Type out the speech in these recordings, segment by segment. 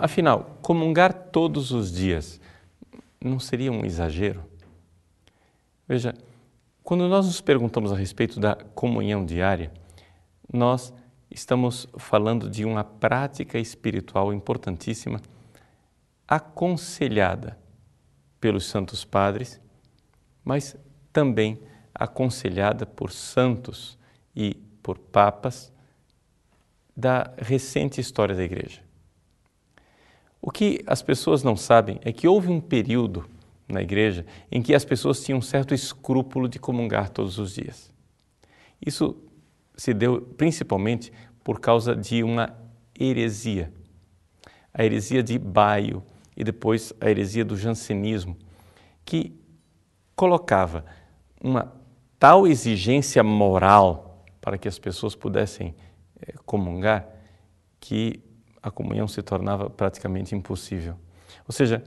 Afinal, comungar todos os dias não seria um exagero? Veja, quando nós nos perguntamos a respeito da comunhão diária, nós estamos falando de uma prática espiritual importantíssima, aconselhada pelos santos padres, mas também aconselhada por santos e por papas da recente história da Igreja. O que as pessoas não sabem é que houve um período na Igreja em que as pessoas tinham um certo escrúpulo de comungar todos os dias. Isso se deu principalmente por causa de uma heresia, a heresia de Baio e depois a heresia do jansenismo, que colocava uma tal exigência moral para que as pessoas pudessem comungar que a comunhão se tornava praticamente impossível. Ou seja,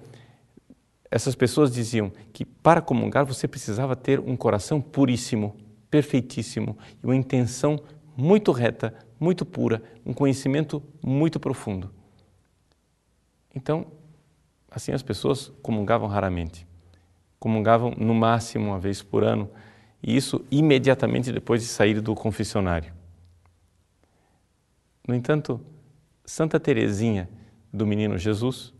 essas pessoas diziam que para comungar você precisava ter um coração puríssimo, perfeitíssimo, e uma intenção muito reta, muito pura, um conhecimento muito profundo. Então, assim as pessoas comungavam raramente. Comungavam no máximo uma vez por ano, e isso imediatamente depois de sair do confessionário. No entanto, Santa Teresinha do Menino Jesus,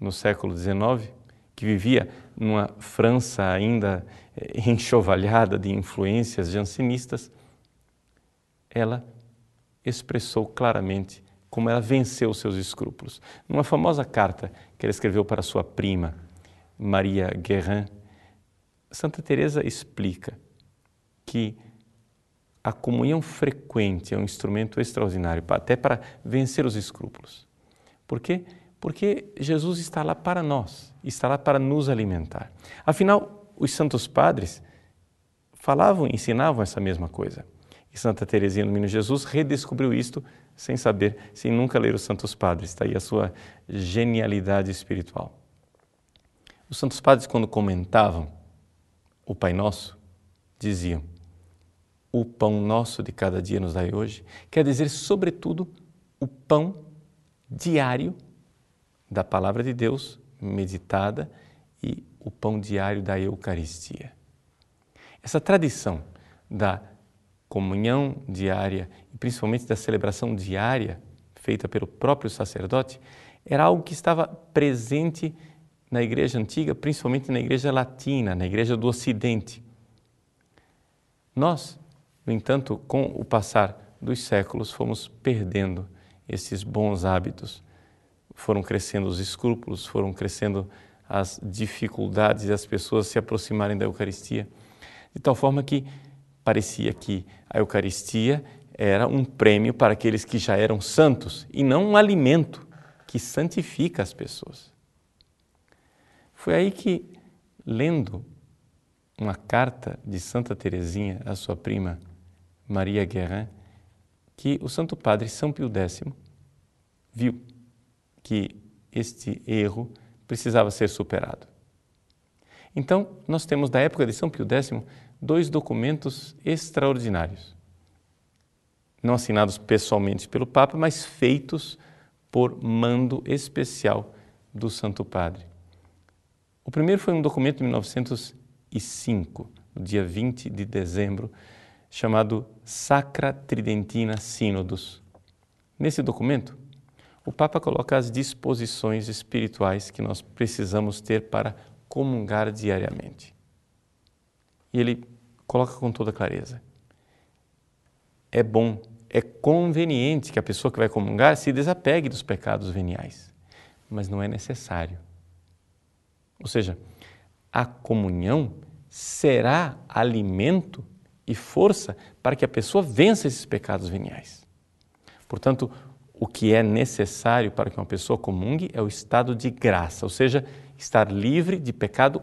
no século XIX, que vivia numa França ainda enxovalhada de influências jansenistas, ela expressou claramente como ela venceu seus escrúpulos. Numa famosa carta que ela escreveu para sua prima, Maria Guerin, Santa Teresa explica que a comunhão frequente é um instrumento extraordinário, até para vencer os escrúpulos. Por quê? Porque Jesus está lá para nós, está lá para nos alimentar. Afinal, os santos padres falavam, ensinavam essa mesma coisa. E Santa Teresinha do Menino Jesus redescobriu isto sem saber, sem nunca ler os santos padres. Está aí a sua genialidade espiritual. Os santos padres, quando comentavam o Pai Nosso, diziam: o pão nosso de cada dia nos dai hoje, quer dizer, sobretudo, o pão diário da palavra de Deus meditada e o pão diário da Eucaristia. Essa tradição da comunhão diária e principalmente da celebração diária feita pelo próprio sacerdote era algo que estava presente na Igreja Antiga, principalmente na Igreja Latina, na Igreja do Ocidente. Nós, no entanto, com o passar dos séculos, fomos perdendo esses bons hábitos. Foram crescendo os escrúpulos, foram crescendo as dificuldades das pessoas se aproximarem da Eucaristia, de tal forma que parecia que a Eucaristia era um prêmio para aqueles que já eram santos e não um alimento que santifica as pessoas. Foi aí que, lendo uma carta de Santa Teresinha à sua prima, Maria Guerin, que o Santo Padre São Pio X viu que este erro precisava ser superado. Então, nós temos da época de São Pio X dois documentos extraordinários, não assinados pessoalmente pelo Papa, mas feitos por mando especial do Santo Padre. O primeiro foi um documento de 1905, no dia 20 de dezembro, chamado Sacra Tridentina Synodus. Nesse documento, o Papa coloca as disposições espirituais que nós precisamos ter para comungar diariamente. E ele coloca com toda clareza: é bom, é conveniente que a pessoa que vai comungar se desapegue dos pecados veniais, mas não é necessário. Ou seja, a comunhão será alimento e força para que a pessoa vença esses pecados veniais. Portanto, o que é necessário para que uma pessoa comungue é o estado de graça, ou seja, estar livre de pecado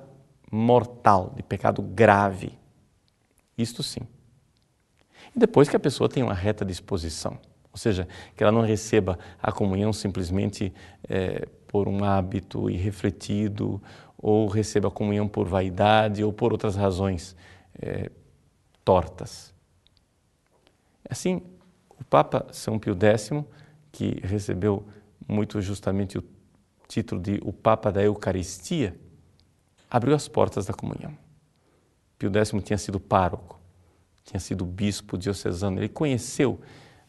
mortal, de pecado grave. Isto sim. E depois que a pessoa tem uma reta disposição, Ou seja, que ela não receba a comunhão simplesmente por um hábito irrefletido, ou receba a comunhão por vaidade ou por outras razões tortas. Assim, o Papa São Pio X, que recebeu muito justamente o título de o Papa da Eucaristia, abriu as portas da comunhão. Pio X tinha sido pároco, tinha sido bispo diocesano, ele conheceu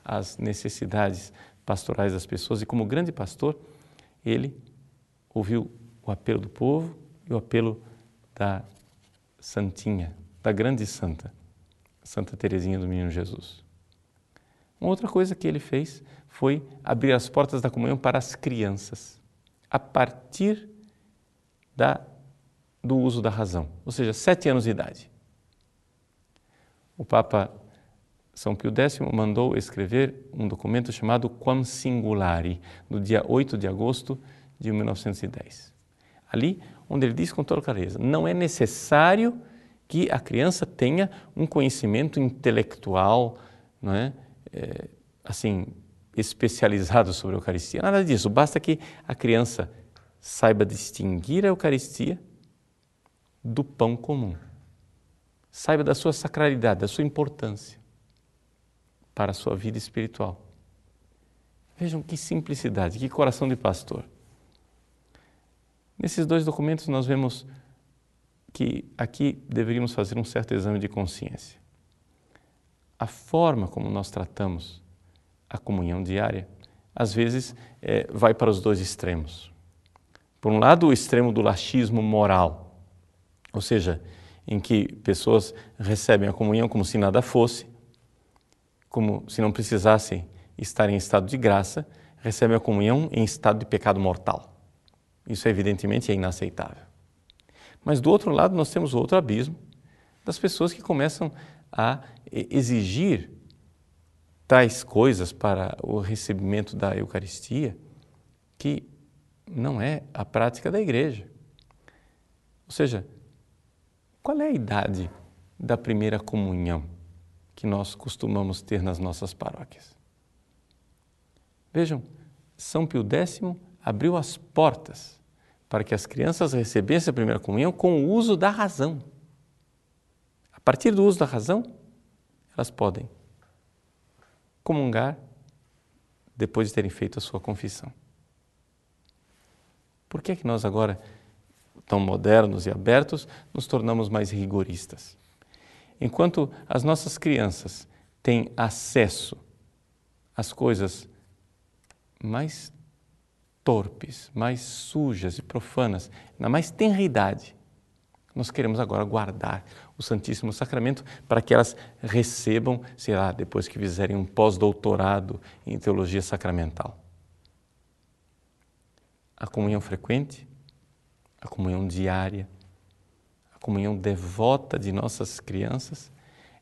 as necessidades pastorais das pessoas e, como grande pastor, ele ouviu o apelo do povo e o apelo da santinha, da grande santa, Santa Teresinha do Menino Jesus. Uma outra coisa que ele fez foi abrir as portas da comunhão para as crianças, a partir do uso da razão, ou seja, 7 anos de idade. O Papa São Pio X mandou escrever um documento chamado Quam Singulare, no dia 8 de agosto de 1910. Ali, onde ele diz com toda clareza, não é necessário que a criança tenha um conhecimento intelectual, não é? Assim, especializado sobre a Eucaristia. Nada disso, basta que a criança saiba distinguir a Eucaristia do pão comum, saiba da sua sacralidade, da sua importância para a sua vida espiritual. Vejam que simplicidade, que coração de pastor. Nesses dois documentos nós vemos que aqui deveríamos fazer um certo exame de consciência. A forma como nós tratamos a comunhão diária, às vezes, vai para os dois extremos. Por um lado, o extremo do laxismo moral, ou seja, em que pessoas recebem a comunhão como se nada fosse, como se não precisassem estar em estado de graça, recebem a comunhão em estado de pecado mortal. Isso, evidentemente, é inaceitável. Mas, do outro lado, nós temos outro abismo das pessoas que começam a exigir tais coisas para o recebimento da Eucaristia, que não é a prática da Igreja. Ou seja, qual é a idade da primeira comunhão que nós costumamos ter nas nossas paróquias? Vejam, São Pio X abriu as portas para que as crianças recebessem a primeira comunhão com o uso da razão. A partir do uso da razão, elas podem comungar depois de terem feito a sua confissão. Por que é que nós agora, tão modernos e abertos, nos tornamos mais rigoristas? Enquanto as nossas crianças têm acesso às coisas mais torpes, mais sujas e profanas, na mais tenra idade, nós queremos agora guardar o Santíssimo Sacramento para que elas recebam, sei lá, depois que fizerem um pós-doutorado em teologia sacramental. A comunhão frequente, a comunhão diária, a comunhão devota de nossas crianças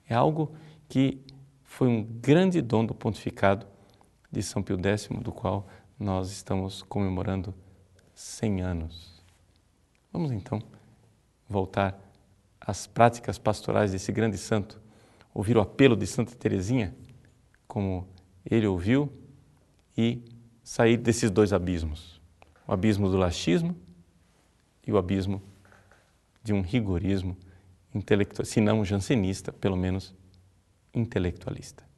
é algo que foi um grande dom do pontificado de São Pio X, do qual nós estamos comemorando 100 anos. Vamos então voltar às práticas pastorais desse grande santo, ouvir o apelo de Santa Teresinha, como ele ouviu, e sair desses dois abismos, o abismo do laxismo e o abismo de um rigorismo intelectual, se não jansenista, pelo menos intelectualista.